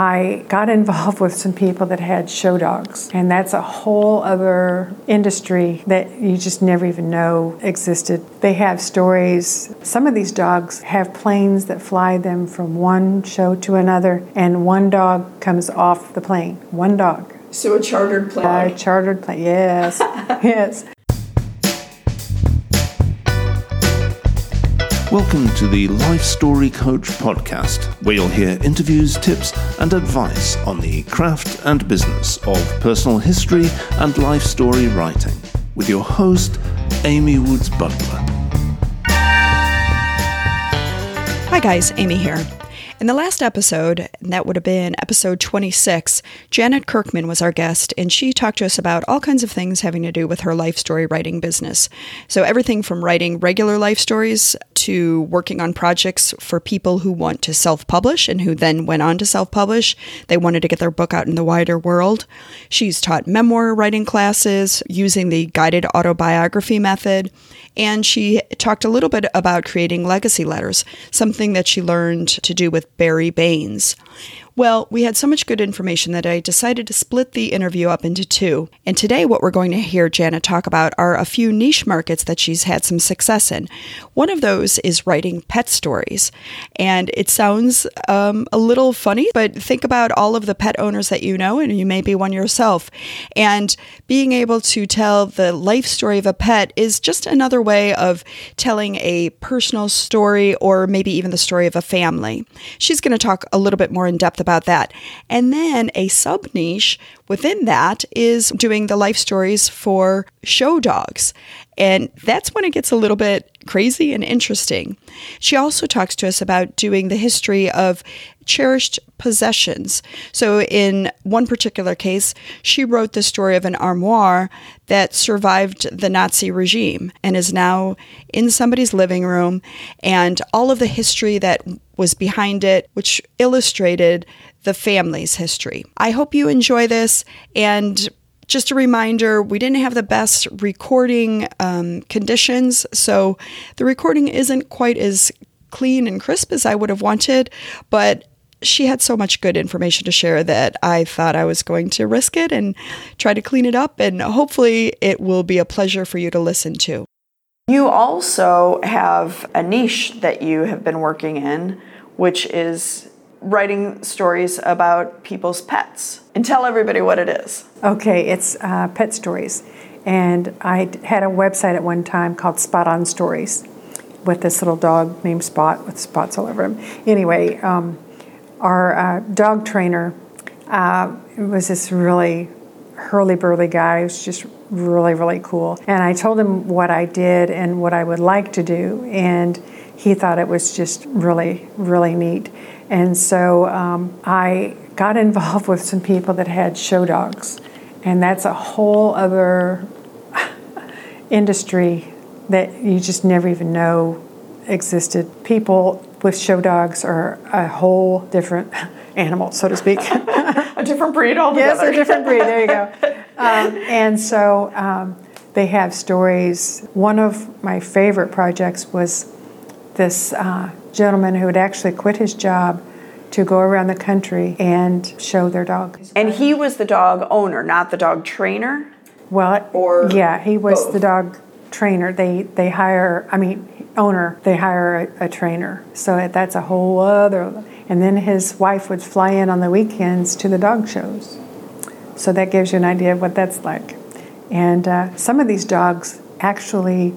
I got involved with some people that had show dogs, and that's a whole other industry that you just never even know existed. They have stories. Some of these dogs have planes that fly them from one show to another, and one dog comes off the plane. One dog. So a chartered plane. A chartered plane, yes. Yes. Welcome to the Life Story Coach Podcast, where you'll hear interviews, tips, and advice on the craft and business of personal history and life story writing with your host, Amy Woods Butler. Hi guys, Amy here. In the last episode, and that would have been episode 26, Janet Kirkman was our guest, and she talked to us about all kinds of things having to do with her life story writing business. So everything from writing regular life stories to working on projects for people who want to self-publish and who then went on to self-publish. They wanted to get their book out in the wider world. She's taught memoir writing classes using the guided autobiography method. And she talked a little bit about creating legacy letters, something that she learned to do with Barry Baines. Well, we had so much good information that I decided to split the interview up into two. And today what we're going to hear Janet talk about are a few niche markets that she's had some success in. One of those is writing pet stories. And it sounds a little funny, but think about all of the pet owners that you know, and you may be one yourself. And being able to tell the life story of a pet is just another way of telling a personal story, or maybe even the story of a family. She's going to talk a little bit more in depth about that. And then a sub-niche within that is doing the life stories for show dogs. And that's when it gets a little bit crazy and interesting. She also talks to us about doing the history of cherished possessions. So in one particular case, she wrote the story of an armoire that survived the Nazi regime and is now in somebody's living room, and all of the history that was behind it, which illustrated the family's history. I hope you enjoy this. And just a reminder, we didn't have the best recording conditions, so the recording isn't quite as clean and crisp as I would have wanted, but she had so much good information to share that I thought I was going to risk it and try to clean it up, and hopefully it will be a pleasure for you to listen to. You also have a niche that you have been working in, which is writing stories about people's pets. And tell everybody what it is. Okay, it's pet stories. And I had a website at one time called Spot On Stories with this little dog named Spot with spots all over him. Anyway, our dog trainer was this really hurly-burly guy. He was just really, really cool. And I told him what I did and what I would like to do. And he thought it was just really, really neat. And so I got involved with some people that had show dogs. And that's a whole other industry that you just never even know existed. People with show dogs are a whole different animal, so to speak. A different breed altogether. Yes, a different breed. There you go. And so they have stories. One of my favorite projects was this gentleman who had actually quit his job to go around the country and show their dog. And he was the dog owner, not the dog trainer? Well, or yeah, he was both. The dog trainer. They hire, I mean, owner, they hire a trainer. So that's a whole other. And then his wife would fly in on the weekends to the dog shows. So that gives you an idea of what that's like. And some of these dogs actually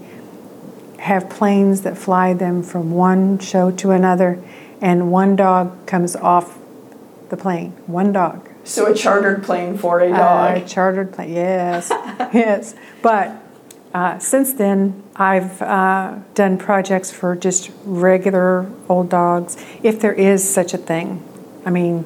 have planes that fly them from one show to another, and one dog comes off the plane. One dog. So a chartered plane for a dog. A chartered plane, yes. Yes. But since then, I've done projects for just regular old dogs, if there is such a thing. I mean,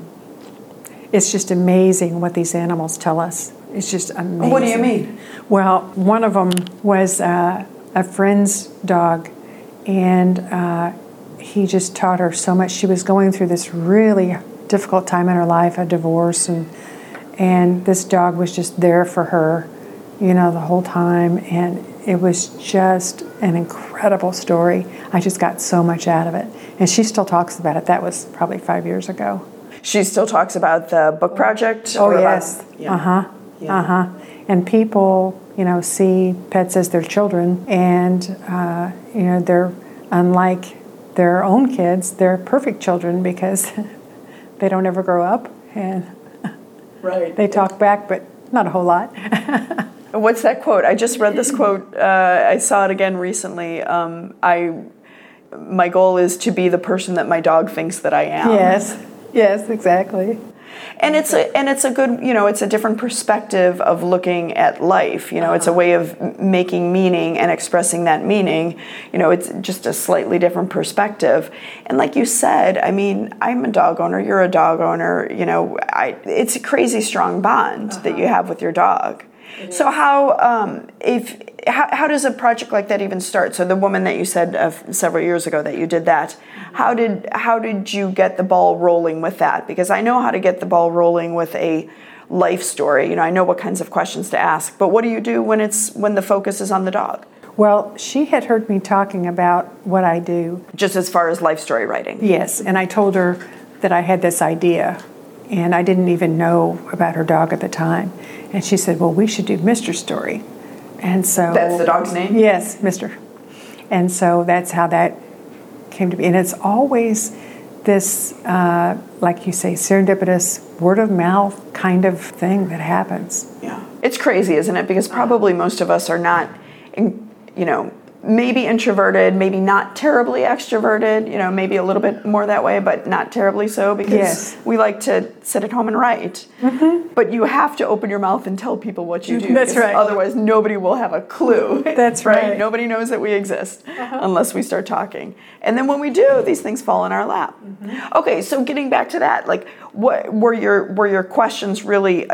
it's just amazing what these animals tell us. It's just amazing. What do you mean? Well, one of them was a friend's dog, and he just taught her so much. She was going through this really difficult time in her life, a divorce, and this dog was just there for her, you know, the whole time, and it was just an incredible story. I just got so much out of it, and she still talks about it. That was probably 5 years ago. She still talks about the book project. Oh, yes. And people, see pets as their children, and, they're unlike their own kids. They're perfect children because they don't ever grow up, and they talk back, but not a whole lot. What's that quote? I just read this quote. I saw it again recently. My goal is to be the person that my dog thinks that I am. Yes, exactly. And it's a good, it's a different perspective of looking at life. It's a way of making meaning and expressing that meaning. It's just a slightly different perspective. And like you said, I'm a dog owner. You're a dog owner. It's a crazy strong bond that you have with your dog. So how does a project like that even start? So the woman that you said several years ago that you did that, how did you get the ball rolling with that? Because I know how to get the ball rolling with a life story. I know what kinds of questions to ask. But what do you do when the focus is on the dog? Well, she had heard me talking about what I do. Just as far as life story writing. Yes, and I told her that I had this idea. And I didn't even know about her dog at the time. And she said, well, we should do Mr. Story. And so... That's the dog's name? Yes, Mr. And so that's how that came to be. And it's always this, like you say, serendipitous, word-of-mouth kind of thing that happens. Yeah. It's crazy, isn't it? Because probably most of us are not, maybe introverted, maybe not terribly extroverted, maybe a little bit more that way, but not terribly so, because we like to sit at home and write. Mm-hmm. But you have to open your mouth and tell people what you do. That's right. Otherwise, nobody will have a clue. That's right. Nobody knows that we exist unless we start talking. And then when we do, these things fall in our lap. Mm-hmm. Okay, so getting back to that, like, what were your questions really,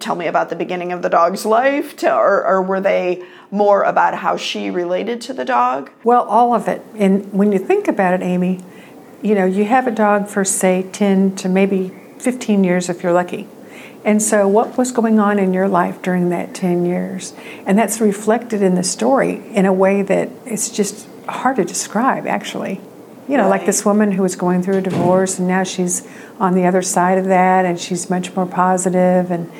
tell me about the beginning of the dog's life, or were they more about how she related to the dog? Well, all of it. And when you think about it, Amy, you have a dog for, say, 10 to maybe 15 years if you're lucky. And so what was going on in your life during that 10 years? And that's reflected in the story in a way that it's just hard to describe, actually. Like this woman who was going through a divorce, and now she's on the other side of that, and she's much more positive, and,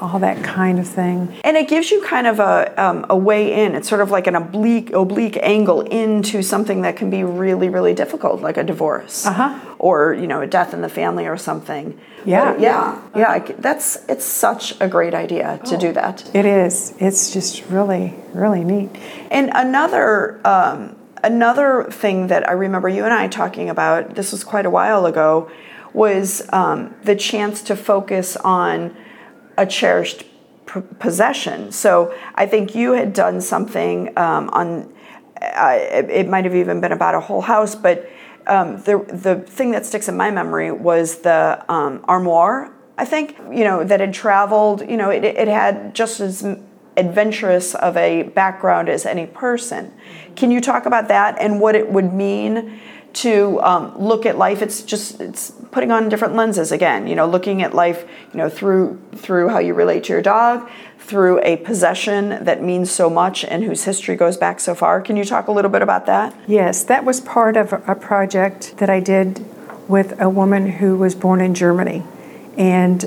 all that kind of thing. And it gives you kind of a way in. It's sort of like an oblique angle into something that can be really, really difficult, like a divorce or, a death in the family or something. Yeah. It's such a great idea to do that. It is. It's just really, really neat. And another thing that I remember you and I talking about, this was quite a while ago, was the chance to focus on a cherished possession. So I think you had done something it might have even been about a whole house, but the thing that sticks in my memory was the armoire, I think, that had traveled, it had just as adventurous of a background as any person. Can you talk about that and what it would mean to look at life? It's putting on different lenses again, looking at life, through how you relate to your dog, through a possession that means so much and whose history goes back so far. Can you talk a little bit about that? Yes, that was part of a project that I did with a woman who was born in Germany and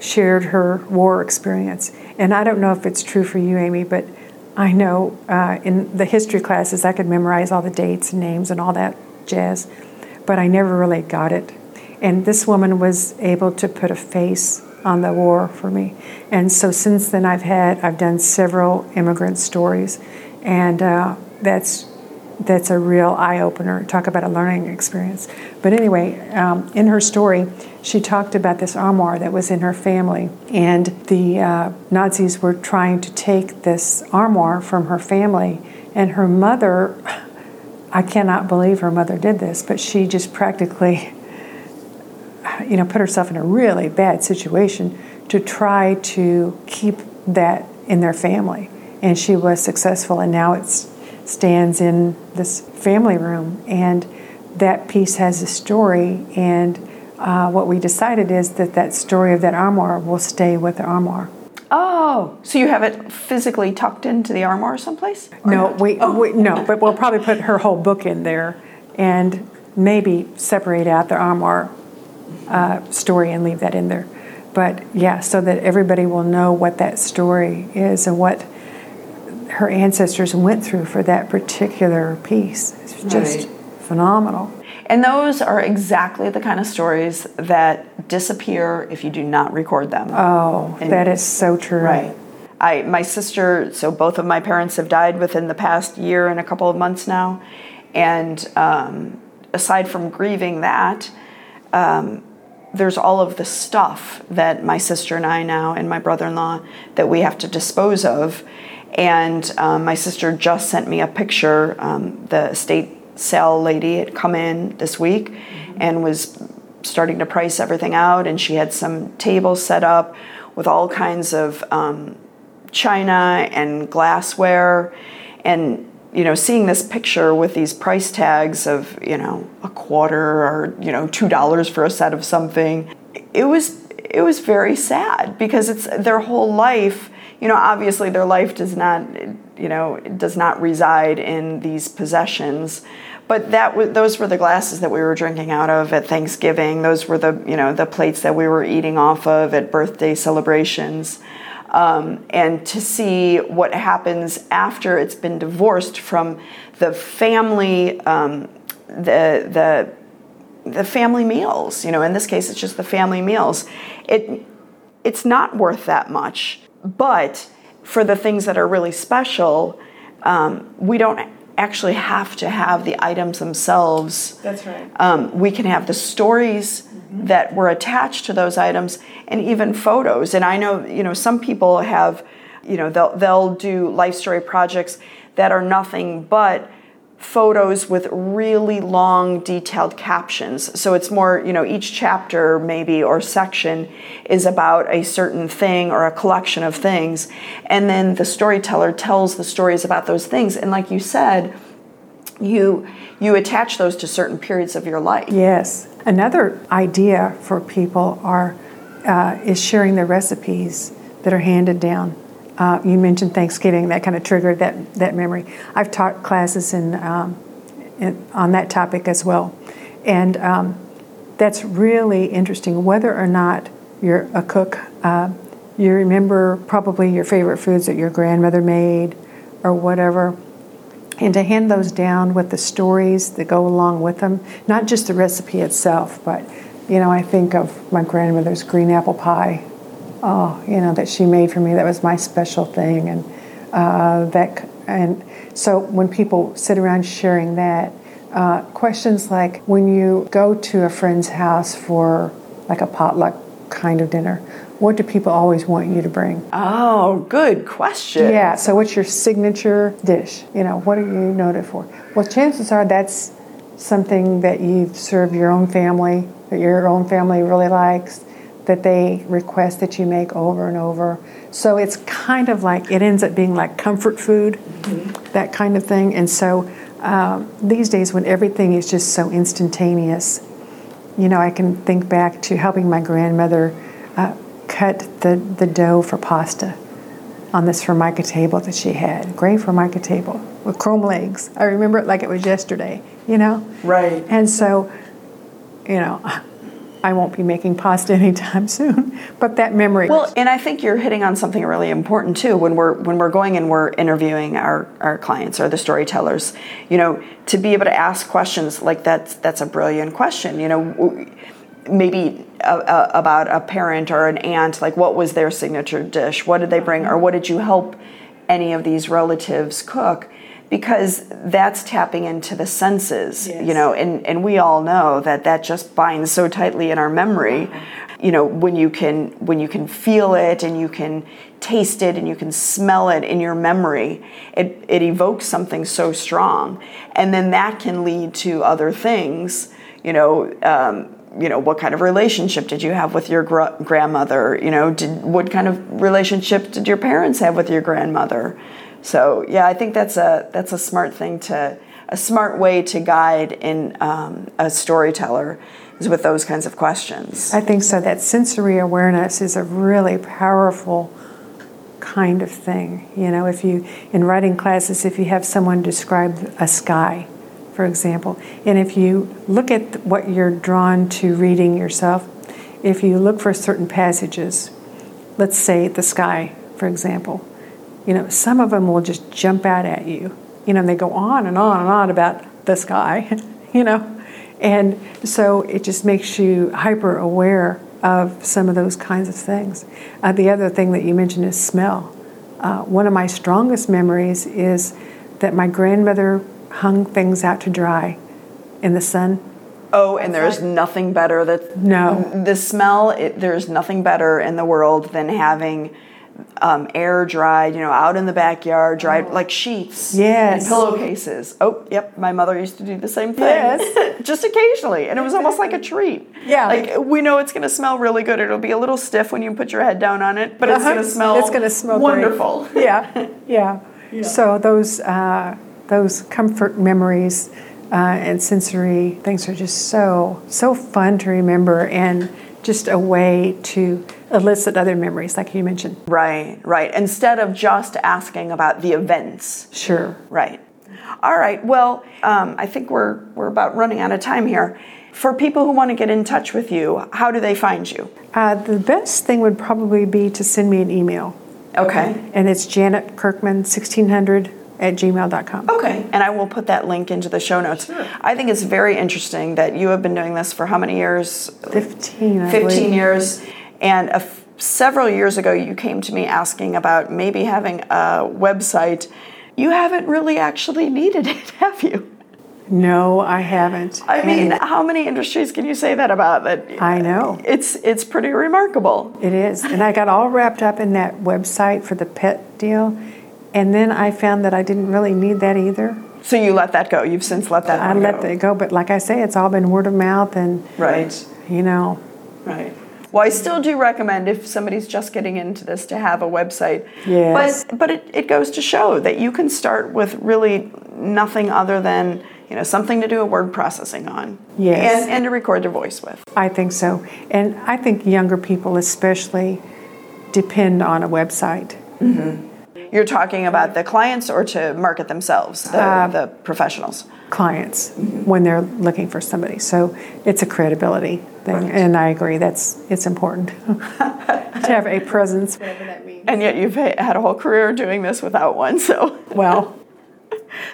shared her war experience. And I don't know if it's true for you, Amy, but I know in the history classes I could memorize all the dates and names and all that jazz, but I never really got it. And this woman was able to put a face on the war for me. And so since then I've done several immigrant stories, and that's a real eye-opener. Talk about a learning experience. But anyway, in her story, she talked about this armoire that was in her family. And the Nazis were trying to take this armoire from her family. And her mother, I cannot believe her mother did this, but she just practically, put herself in a really bad situation to try to keep that in their family. And she was successful, and now it's stands in this family room, and that piece has a story, and what we decided is that story of that armoire will stay with the armoire. Oh, so you have it physically tucked into the armoire someplace? No, but we'll probably put her whole book in there, and maybe separate out the armoire story and leave that in there. But yeah, so that everybody will know what that story is and what her ancestors went through for that particular piece. It's just phenomenal. And those are exactly the kind of stories that disappear if you do not record them. Oh, and that is so true. Right. My sister, so both of my parents have died within the past year and a couple of months now. And aside from grieving that, there's all of the stuff that my sister and I now and my brother-in-law that we have to dispose of. And my sister just sent me a picture. The estate sale lady had come in this week and was starting to price everything out. And she had some tables set up with all kinds of china and glassware. And, you know, seeing this picture with these price tags of, you know, a quarter or, you know, $2 for a set of something, it was very sad because it's their whole life. You know, obviously their life does not, you know, does not reside in these possessions, but those were the glasses that we were drinking out of at Thanksgiving. Those were the, you know, the plates that we were eating off of at birthday celebrations. And to see what happens after it's been divorced from the family, the family meals. You know, in this case, it's just the family meals. It's not worth that much, but for the things that are really special, we don't actually have to have the items themselves. That's right. We can have the stories that were attached to those items, and even photos. And I know, you know, some people have, you know, they'll do life story projects that are nothing but photos with really long, detailed captions. So it's more, you know, each chapter maybe or section is about a certain thing or a collection of things. And then the storyteller tells the stories about those things. And like you said, you attach those to certain periods of your life. Yes. Another idea for people is sharing the recipes that are handed down. You mentioned Thanksgiving; that kind of triggered that memory. I've taught classes on that topic as well, and that's really interesting. Whether or not you're a cook, you remember probably your favorite foods that your grandmother made, or whatever. And to hand those down with the stories that go along with them, not just the recipe itself, but, you know, I think of my grandmother's green apple pie, you know, that she made for me. That was my special thing. And so when people sit around sharing that, questions like when you go to a friend's house for like a potluck kind of dinner, what do people always want you to bring? Oh, good question. Yeah, so what's your signature dish? You know, what are you noted for? Well, chances are that's something that you've served your own family, that your own family really likes, that they request that you make over and over. So it's kind of like, it ends up being like comfort food, that kind of thing. And so these days when everything is just so instantaneous, you know, I can think back to helping my grandmother cut the dough for pasta on this formica table that she had, gray formica table with chrome legs. I remember it like it was yesterday, you know? Right. And so, you know, I won't be making pasta anytime soon, but that memory. Well, and I think you're hitting on something really important too when we're going and we're interviewing our clients or the storytellers, you know, to be able to ask questions like that's a brilliant question, you know. Maybe about a parent or an aunt, like what was their signature dish? What did they bring? Or what did you help any of these relatives cook? Because that's tapping into the senses, yes. You know, and we all know that just binds so tightly in our memory. You know, when you can feel it and you can taste it and you can smell it in your memory, it evokes something so strong. And then that can lead to other things, you know, you know, what kind of relationship did you have with your grandmother? You know, what kind of relationship did your parents have with your grandmother? So, yeah, I think that's a smart thing a smart way to guide in a storyteller is with those kinds of questions. I think so. That sensory awareness is a really powerful kind of thing. You know, in writing classes, if you have someone describe a sky, for example. And if you look at what you're drawn to reading yourself, if you look for certain passages, let's say the sky, for example, you know, some of them will just jump out at you. You know, and they go on and on and on about the sky, you know. And so it just makes you hyper aware of some of those kinds of things. The other thing that you mentioned is smell. One of my strongest memories is that my grandmother hung things out to dry in the sun. Oh, and there's nothing better the smell, there's nothing better in the world than having air dried, you know, out in the backyard, dried like sheets, yes, and pillowcases. Oh, yep, my mother used to do the same thing, yes. Just occasionally, and it was almost like a treat. Yeah, like we know it's going to smell really good. It'll be a little stiff when you put your head down on it, but it's going to smell. It's going to smell wonderful. Great. Yeah. So those comfort memories and sensory things are just so fun to remember, and just a way to elicit other memories, like you mentioned. Right. Instead of just asking about the events. Sure. Right. All right. Well, I think we're about running out of time here. For people who want to get in touch with you, how do they find you? The best thing would probably be to send me an email. Okay. And it's Janet Kirkman, 1600 at gmail.com. Okay, and I will put that link into the show notes. Sure. I think it's very interesting that you have been doing this for how many years? 15 years. And several years ago, you came to me asking about maybe having a website. You haven't really actually needed it, have you? No, I haven't. I mean, how many industries can you say that about? That I know. It's pretty remarkable. It is. And I got all wrapped up in that website for the pet deal. And then I found that I didn't really need that either. So you let that go. You've since let that go. I let that go. But like I say, it's all been word of mouth and, right, you know. Right. Well, I still do recommend, if somebody's just getting into this, to have a website. Yes. But it goes to show that you can start with really nothing other than, you know, something to do a word processing on. Yes. And to record their voice with. I think so. And I think younger people especially depend on a website. Mm-hmm. You're talking about the clients or to market themselves, the professionals? Clients, mm-hmm, when they're looking for somebody. So it's a credibility thing, right, and I agree. It's important to have a presence, whatever that means. And yet you've had a whole career doing this without one, so... Well...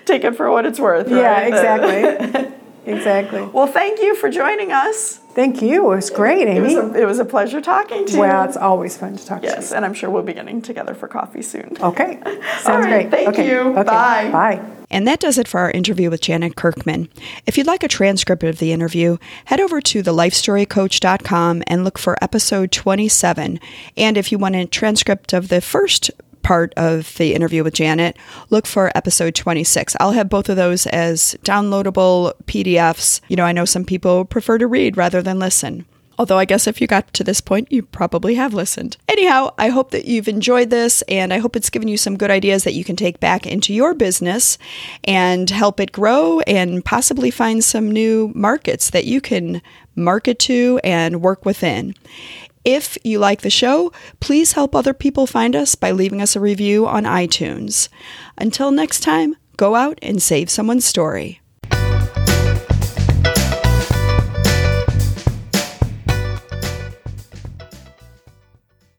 Take it for what it's worth, right? Yeah, exactly. Exactly. Well, thank you for joining us. Thank you. It was great, Amy. It was a pleasure talking to you. Well, it's always fun to talk to you. Yes, and I'm sure we'll be getting together for coffee soon. Okay. Sounds great. Thank you. Okay. Bye. Bye. And that does it for our interview with Janet Kirkman. If you'd like a transcript of the interview, head over to thelifestorycoach.com and look for episode 27. And if you want a transcript of the first part of the interview with Janet, look for episode 26. I'll have both of those as downloadable PDFs. You know, I know some people prefer to read rather than listen. Although I guess if you got to this point, you probably have listened. Anyhow, I hope that you've enjoyed this, and I hope it's given you some good ideas that you can take back into your business and help it grow and possibly find some new markets that you can market to and work within. If you like the show, please help other people find us by leaving us a review on iTunes. Until next time, go out and save someone's story.